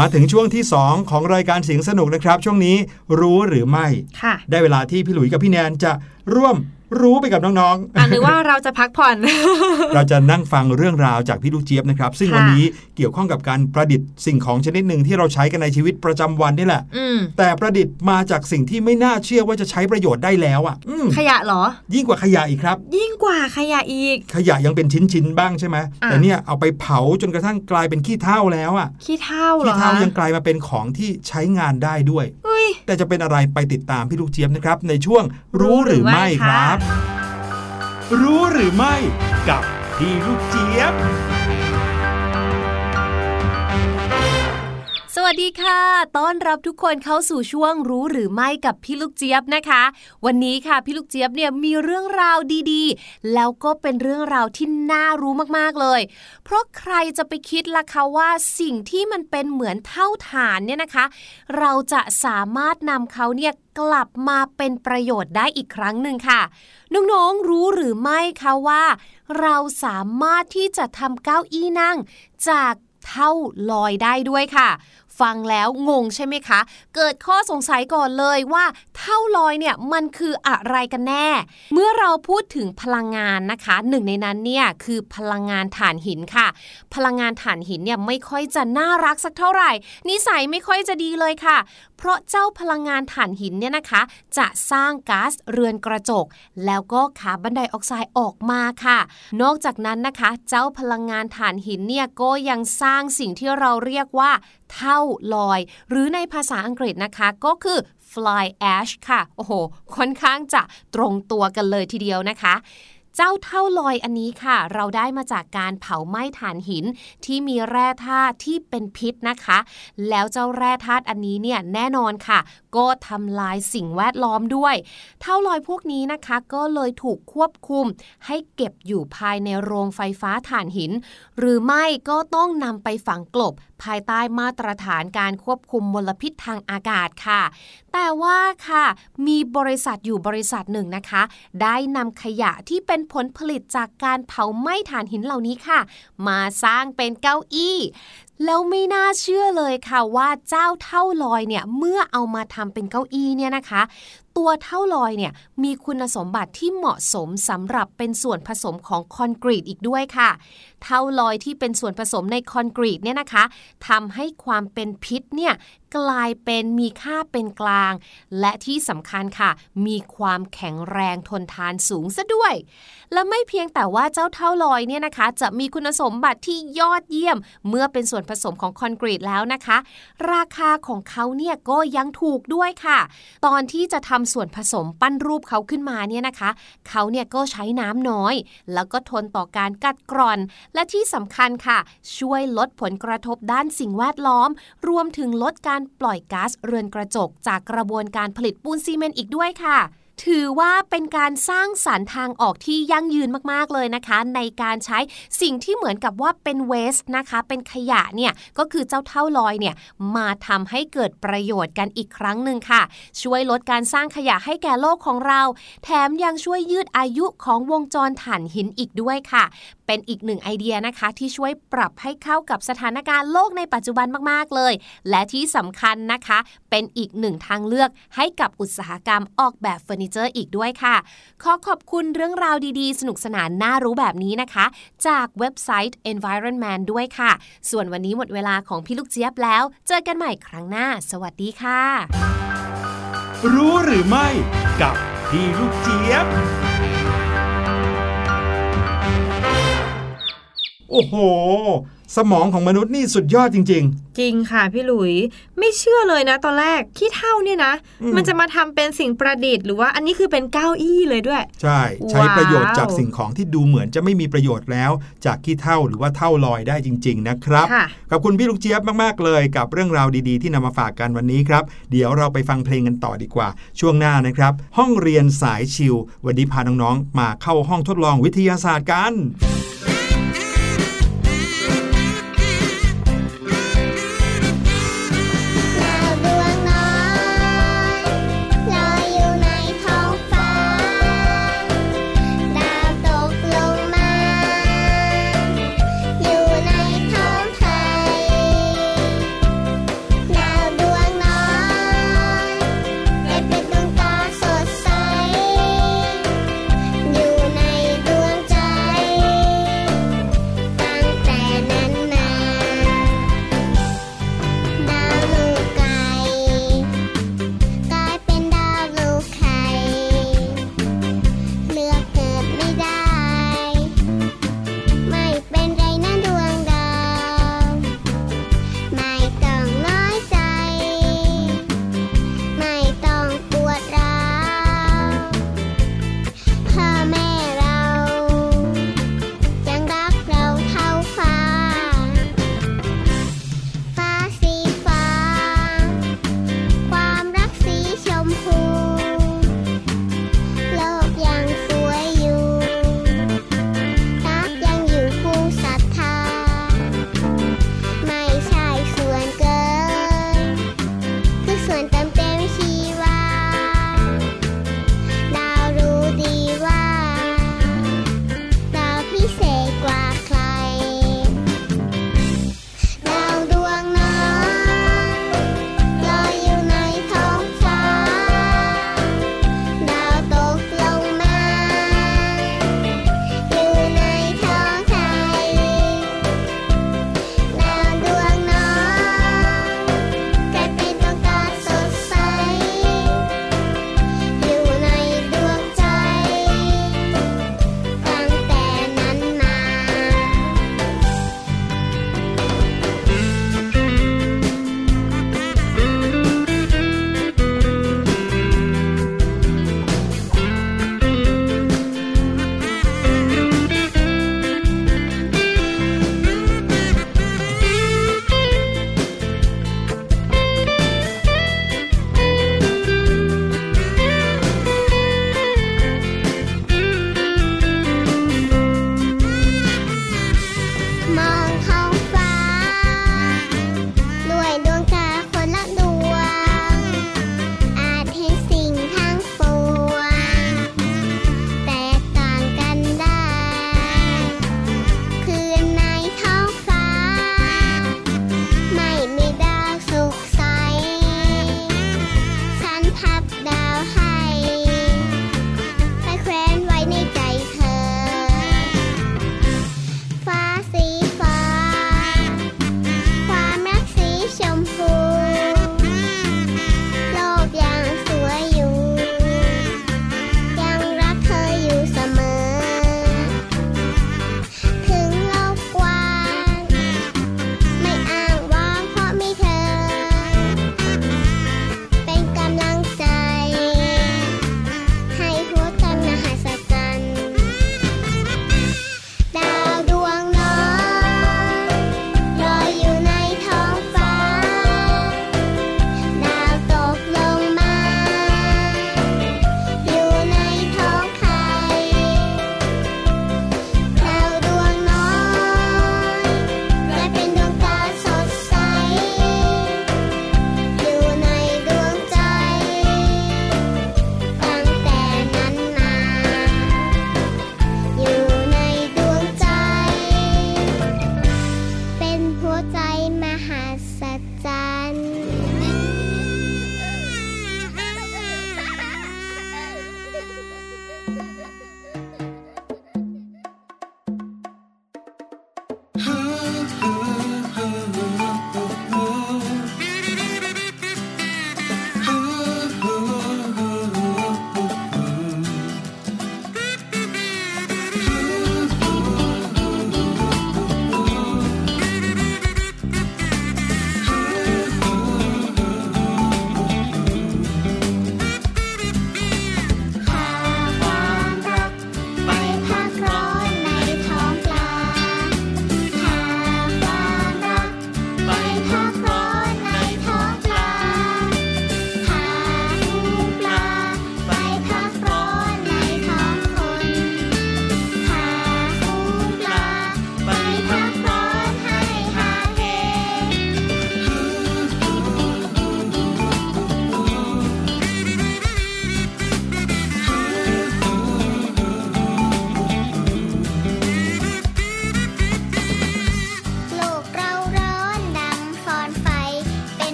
มาถึงช่วงที่2ของรายการเสียงสนุกนะครับช่วงนี้รู้หรือไม่ได้เวลาที่พี่หลุยส์กับพี่แนนจะร่วม รู้ไปกับน้องๆนึกว่าเราจะพักผ่อนเราจะนั่งฟังเรื่องราวจากพี่ลูกเจี๊ยบนะครับซึ่งวันนี้เกี่ยวข้องกับการประดิษฐ์สิ่งของชนิดหนึ่งที่เราใช้กันในชีวิตประจำวันนี่แหละแต่ประดิษฐ์มาจากสิ่งที่ไม่น่าเชื่อว่าจะใช้ประโยชน์ได้แล้วอ่ะขยะเหรอยิ่งกว่าขยะอีกครับยิ่งกว่าขยะอีกขยะยังเป็นชิ้นๆบ้างใช่ไหมแต่เนี่ยเอาไปเผาจนกระทั่งกลายเป็นขี้เถ้าแล้วอ่ะขี้เถ้าเหรอขี้เถ้ายังกลายมาเป็นของที่ใช้งานได้ด้วยแต่จะเป็นอะไรไปติดตามพี่ลูกเจี๊ยบนะครับในช่วงรู้หรือไม่ครับรู้หรือไม่กับพี่ลูกเจี๊ยบสวัสดีค่ะต้อนรับทุกคนเข้าสู่ช่วงรู้หรือไม่กับพี่ลูกเจี๊ยบนะคะวันนี้ค่ะพี่ลูกเจี๊ยบเนี่ยมีเรื่องราวดีๆแล้วก็เป็นเรื่องราวที่น่ารู้มากๆเลยเพราะใครจะไปคิดล่ะคะว่าสิ่งที่มันเป็นเหมือนเท่าฐานเนี่ยนะคะเราจะสามารถนำเขาเนี่ยกลับมาเป็นประโยชน์ได้อีกครั้งหนึ่งค่ะน้องๆรู้หรือไม่คะว่าเราสามารถที่จะทำเก้าอี้นั่งจากเท่าลอยได้ด้วยค่ะฟังแล้วงงใช่ไหมคะเกิดข้อสงสัยก่อนเลยว่าเท่าลอยเนี่ยมันคืออะไรกันแน่เมื่อเราพูดถึงพลังงานนะคะหนึ่งในนั้นเนี่ยคือพลังงานถ่านหินค่ะพลังงานถ่านหินเนี่ยไม่ค่อยจะน่ารักสักเท่าไหร่นิสัยไม่ค่อยจะดีเลยค่ะเพราะเจ้าพลังงานถ่านหินเนี่ยนะคะจะสร้างก๊าซเรือนกระจกแล้วก็คาร์บอนไดออกไซด์ออกมาค่ะนอกจากนั้นนะคะเจ้าพลังงานถ่านหินเนี่ยก็ยังสร้างสิ่งที่เราเรียกว่าเท่าลอยหรือในภาษาอังกฤษนะคะก็คือ fly ash ค่ะโอ้โหค่อนข้างจะตรงตัวกันเลยทีเดียวนะคะเจ้าเท่าลอยอันนี้ค่ะเราได้มาจากการเผาไหม้ถ่านหินที่มีแร่ธาตุที่เป็นพิษนะคะแล้วเจ้าแร่ธาตุอันนี้เนี่ยแน่นอนค่ะก็ทำลายสิ่งแวดล้อมด้วยเท่าลอยพวกนี้นะคะก็เลยถูกควบคุมให้เก็บอยู่ภายในโรงไฟฟ้าถ่านหินหรือไม่ก็ต้องนำไปฝังกลบภายใต้มาตรฐานการควบคุมมลพิษทางอากาศค่ะแต่ว่าค่ะมีบริษัทอยู่บริษัทหนึ่งนะคะได้นำขยะที่เป็นผลผลิตจากการเผาไหม้ถ่านหินเหล่านี้ค่ะมาสร้างเป็นเก้าอี้แล้วไม่น่าเชื่อเลยค่ะว่าเจ้าเท่าลอยเนี่ยเมื่อเอามาทำเป็นเก้าอี้เนี่ยนะคะตัวเท่าลอยเนี่ยมีคุณสมบัติที่เหมาะสมสำหรับเป็นส่วนผสมของคอนกรีตอีกด้วยค่ะเท่าลอยที่เป็นส่วนผสมในคอนกรีตเนี่ยนะคะทำให้ความเป็นพิษเนี่ยกลายเป็นมีค่าเป็นกลางและที่สำคัญค่ะมีความแข็งแรงทนทานสูงซะด้วยและไม่เพียงแต่ว่าเจ้าเท่าลอยเนี่ยนะคะจะมีคุณสมบัติที่ยอดเยี่ยมเมื่อเป็นส่วนผสมของคอนกรีตแล้วนะคะราคาของเขาเนี่ยก็ยังถูกด้วยค่ะตอนที่จะทำส่วนผสมปั้นรูปเขาขึ้นมาเนี่ยนะคะเขาเนี่ยก็ใช้น้ำน้อยแล้วก็ทนต่อการกัดกร่อนและที่สำคัญค่ะช่วยลดผลกระทบด้านสิ่งแวดล้อมรวมถึงลดการปล่อยก๊าซเรือนกระจกจากกระบวนการผลิตปูนซีเมนต์อีกด้วยค่ะถือว่าเป็นการสร้างสรรค์ทางออกที่ยั่งยืนมากๆเลยนะคะในการใช้สิ่งที่เหมือนกับว่าเป็นเวสต์นะคะเป็นขยะเนี่ยก็คือเจ้าเท่าลอยเนี่ยมาทำให้เกิดประโยชน์กันอีกครั้งหนึ่งค่ะช่วยลดการสร้างขยะให้แก่โลกของเราแถมยังช่วยยืดอายุของวงจรถ่านหินอีกด้วยค่ะเป็นอีกหนึ่งไอเดียนะคะที่ช่วยปรับให้เข้ากับสถานการณ์โลกในปัจจุบันมากๆเลยและที่สำคัญนะคะเป็นอีกหนึ่งทางเลือกให้กับอุตสาหกรรมออกแบบเฟอร์นิเจอร์อีกด้วยค่ะขอขอบคุณเรื่องราวดีๆสนุกสนานน่ารู้แบบนี้นะคะจากเว็บไซต์ Environment ด้วยค่ะส่วนวันนี้หมดเวลาของพี่ลูกเจี๊ยบแล้วเจอกันใหม่ครั้งหน้าสวัสดีค่ะรู้หรือไม่กับพี่ลูกเจี๊ยบโอ้โหสมองของมนุษย์นี่สุดยอดจริงๆจริงค่ะพี่หลุยไม่เชื่อเลยนะตอนแรกขี้เถ้าเนี่ยนะ มันจะมาทำเป็นสิ่งประดิษฐ์หรือว่าอันนี้คือเป็นเก้าอี้เลยด้วยใช่ใช้ประโยชน์จากสิ่งของที่ดูเหมือนจะไม่มีประโยชน์แล้วจากขี้เถ้าหรือว่าเถ้าลอยได้จริงๆนะครับขอบคุณพี่ลูกเจี๊ยบมากๆเลยกับเรื่องราวดีๆที่นำมาฝากกันวันนี้ครับเดี๋ยวเราไปฟังเพลงกันต่อดีกว่าช่วงหน้านะครับห้องเรียนสายชิลวันนี้พาน้องๆมาเข้าห้องทดลองวิทยาศาสตร์กัน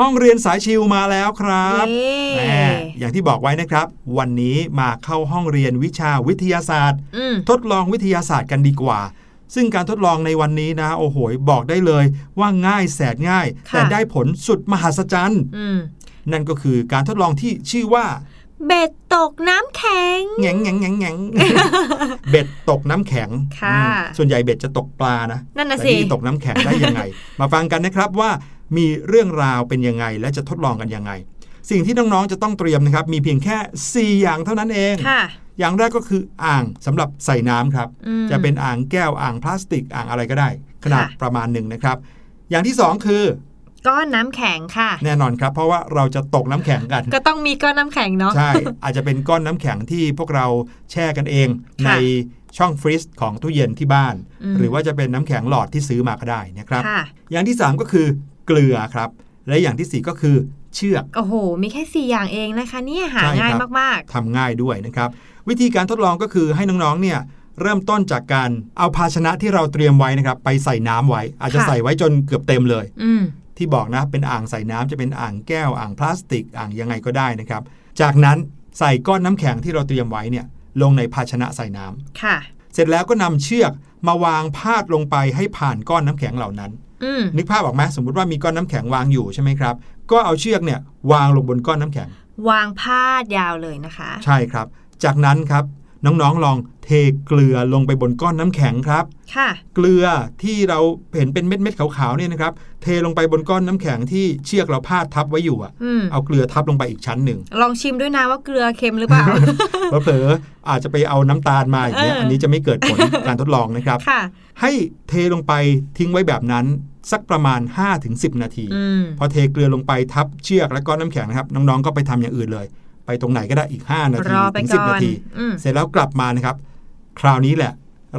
ห้องเรียนสายชิลมาแล้วครับอย่างที่บอกไว้นะครับวันนี้มาเข้าห้องเรียนวิชาวิทยาศาสตร์ทดลองวิทยาศาสตร์กันดีกว่าซึ่งการทดลองในวันนี้นะโอ้โหบอกได้เลยว่าง่ายแสนง่ายแต่ได้ผลสุดมหัศจรรย์นั่นก็คือการทดลองที่ชื่อว่าเบ็ดตกน้ำแข็งแง่งแง่งแง่งแง่งเบ็ดตกน้ำแข็งส่วนใหญ่เบ็ดจะตกปลานะนั่นน่ะสิตกน้ำแข็งได้ยังไงมาฟังกันนะครับว่ามีเรื่องราวเป็นยังไงและจะทดลองกันยังไงสิ่งที่น้องๆจะต้องเตรียมนะครับมีเพียงแค่4อย่างเท่านั้นเองอย่างแรกก็คืออ่างสำหรับใส่น้ำครับจะเป็นอ่างแก้วอ่างพลาสติกอ่างอะไรก็ได้ขนาดประมาณหนึ่งนะครับอย่างที่สองคือก้อนน้ำแข็งค่ะแน่นอนครับเพราะว่าเราจะตกน้ำแข็งกันก็ต้องมีก้อนน้ำแข็งเนาะใช่อาจจะเป็นก้อนน้ำแข็งที่พวกเราแช่กันเองในช่องฟรีซของตู้เย็นที่บ้านหรือว่าจะเป็นน้ำแข็งหลอดที่ซื้อมาก็ได้นะครับอย่างที่สามก็คือเกลือครับและอย่างที่สี่ก็คือเชือกโอ้โหมีแค่4อย่างเองนะคะเนี่ยหาง่ายมากๆทำง่ายด้วยนะครับวิธีการทดลองก็คือให้น้องๆเนี่ยเริ่มต้นจากการเอาภาชนะที่เราเตรียมไว้นะครับไปใส่น้ำไว้อาจจะใส่ไว้จนเกือบเต็มเลยที่บอกนะเป็นอ่างใส่น้ำจะเป็นอ่างแก้วอ่างพลาสติกอ่างยังไงก็ได้นะครับจากนั้นใส่ก้อนน้ำแข็งที่เราเตรียมไว้เนี่ยลงในภาชนะใส่น้ำค่ะเสร็จแล้วก็นำเชือกมาวางพาดลงไปให้ผ่านก้อนน้ำแข็งเหล่านั้นนึกภาพออกไหมสมมติว่ามีก้อนน้ำแข็งวางอยู่ใช่ไหมครับก็เอาเชือกเนี่ยวางลงบนก้อนน้ำแข็งวางพาดยาวเลยนะคะใช่ครับจากนั้นครับน้องๆลองเทเกลือลงไปบนก้อนน้ำแข็งครับค่ะเกลือที่เราเห็นเป็นเม็ดๆขาวๆเนี่ยนะครับเทลงไปบนก้อนน้ำแข็งที่เชือกเราพาดทับไว้อยู่อ่ะเอาเกลือทับลงไปอีกชั้นหนึ่งลองชิมด้วยนะว่าเกลือเค็มหรือเปล่าเผลอๆอาจจะไปเอาน้ำตาลมาอย่างเงี้ยอันนี้จะไม่เกิดผลการทดลองนะครับค่ะให้เทลงไปทิ้งไว้แบบนั้นสักประมาณ 5-10 นาทีพอเทเกลือลงไปทับเชือกและก้อนน้ำแข็งนะครับน้องๆก็ไปทำอย่างอื่นเลยไปตรงไหนก็ได้อีก5นาทีถึง10นาทีเสร็จแล้วกลับมานะครับคราวนี้แหละ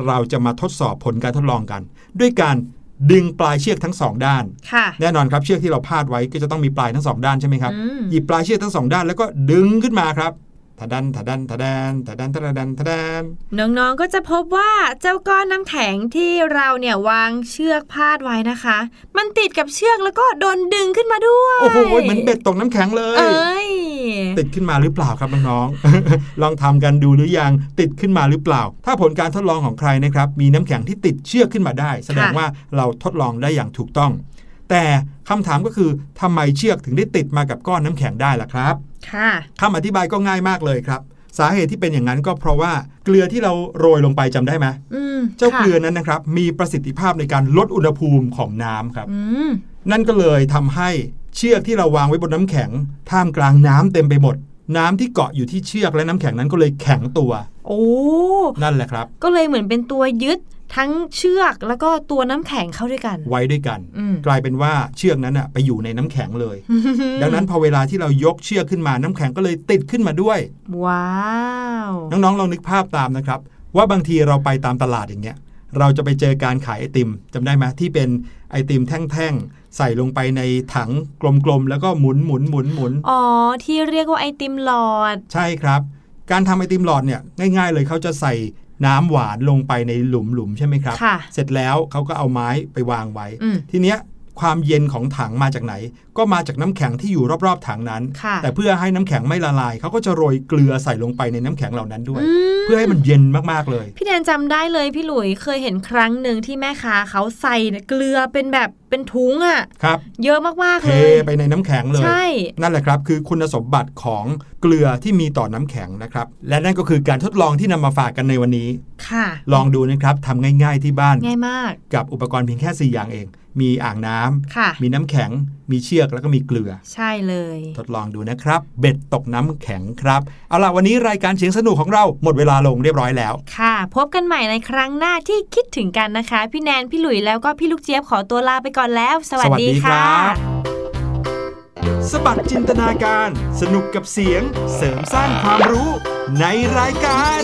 เราจะมาทดสอบผลการทดลองกันด้วยการดึงปลายเชือกทั้ง2ด้านแน่นอนครับเชือกที่เราพาดไว้ก็จะต้องมีปลายทั้ง2ด้านใช่ไหมครับหยิบปลายเชือกทั้ง2ด้านแล้วก็ดึงขึ้นมาครับทะดันทะดันทะดันทะดันทะดันทะดันน้องๆก็จะพบว่าเจ้าก้อนน้ำแข็งที่เราเนี่ยวางเชือกพาดไว้นะคะมันติดกับเชือกแล้วก็โดนดึงขึ้นมาด้วยโอ้โหเหมือนเบ็ดตกน้ำแข็งเลยติดขึ้นมาหรือเปล่าครับน้องๆลองทำกันดูหรือยังติดขึ้นมาหรือเปล่าถ้าผลการทดลองของใครนะครับมีน้ำแข็งที่ติดเชือกขึ้นมาได้แสดงว่าเราทดลองได้อย่างถูกต้องแต่คำถามก็คือทำไมเชือกถึงได้ติดมากับก้อนน้ำแข็งได้ล่ะครับค่ะคำอธิบายก็ง่ายมากเลยครับสาเหตุที่เป็นอย่างนั้นก็เพราะว่าเกลือที่เราโรยลงไปจำได้ไหมเจ้าเกลือนั้นนะครับมีประสิทธิภาพในการลดอุณหภูมิของน้ำครับนั่นก็เลยทำให้เชือกที่เราวางไว้บนน้ำแข็งท่ามกลางน้ำเต็มไปหมดน้ำที่เกาะอยู่ที่เชือกและน้ำแข็งนั้นก็เลยแข็งตัวโอ้นั่นแหละครับก็เลยเหมือนเป็นตัวยึดทั้งเชือกแล้วก็ตัวน้ำแข็งเข้าด้วยกันไว้ด้วยกันกลายเป็นว่าเชือกนั้นอะไปอยู่ในน้ำแข็งเลย ดังนั้นพอเวลาที่เรายกเชือกขึ้นมาน้ำแข็งก็เลยติดขึ้นมาด้วยว้าวน้องๆลองนึกภาพตามนะครับว่าบางทีเราไปตามตลาดอย่างเงี้ยเราจะไปเจอการขายไอติมจำได้ไหมที่เป็นไอติมแท่งๆใส่ลงไปในถังกลมๆแล้วก็หมุนหมุนหมุนหมุนอ๋อที่เรียกว่าไอติมหลอดใช่ครับการทำไอติมหลอดเนี่ยง่ายๆเลยเขาจะใส่น้ำหวานลงไปในหลุมใช่ไหมครับเสร็จแล้วเขาก็เอาไม้ไปวางไว้ทีเนี้ยความเย็นของถังมาจากไหนก็มาจากน้ำแข็งที่อยู่รอบๆถังนั้นแต่เพื่อให้น้ำแข็งไม่ละลายเขาก็จะโรยเกลือใส่ลงไปในน้ำแข็งเหล่านั้นด้วยเพื่อให้มันเย็นมากๆเลยพี่แดนจำได้เลยพี่หลุยเคยเห็นครั้งหนึ่งที่แม่ค้าเขาใส่เกลือเป็นแบบเป็นถุงอ่ะครับเยอะมากๆเลยไปในน้ำแข็งเลยใช่นั่นแหละครับคือคุณสมบัติของเกลือที่มีต่อน้ำแข็งนะครับและนั่นก็คือการทดลองที่นำมาฝากกันในวันนี้ค่ะลองดูนะครับทำง่ายๆที่บ้านง่ายมากกับอุปกรณ์เพียงแค่4อย่างเองมีอ่างน้ำมีน้ำแข็งมีเชือกแล้วก็มีเกลือใช่เลยทดลองดูนะครับเบ็ดตกน้ำแข็งครับเอาล่ะวันนี้รายการเสียงสนุกของเราหมดเวลาลงเรียบร้อยแล้วค่ะพบกันใหม่ในครั้งหน้าที่คิดถึงกันนะคะพี่แนนพี่หลุยแล้วก็พี่ลูกเจี๊ยบขอตัวลาไปก่อนแล้วสวัสดีค่ะสบัดจินตนาการสนุกกับเสียงเสริมสร้างความรู้ในรายการ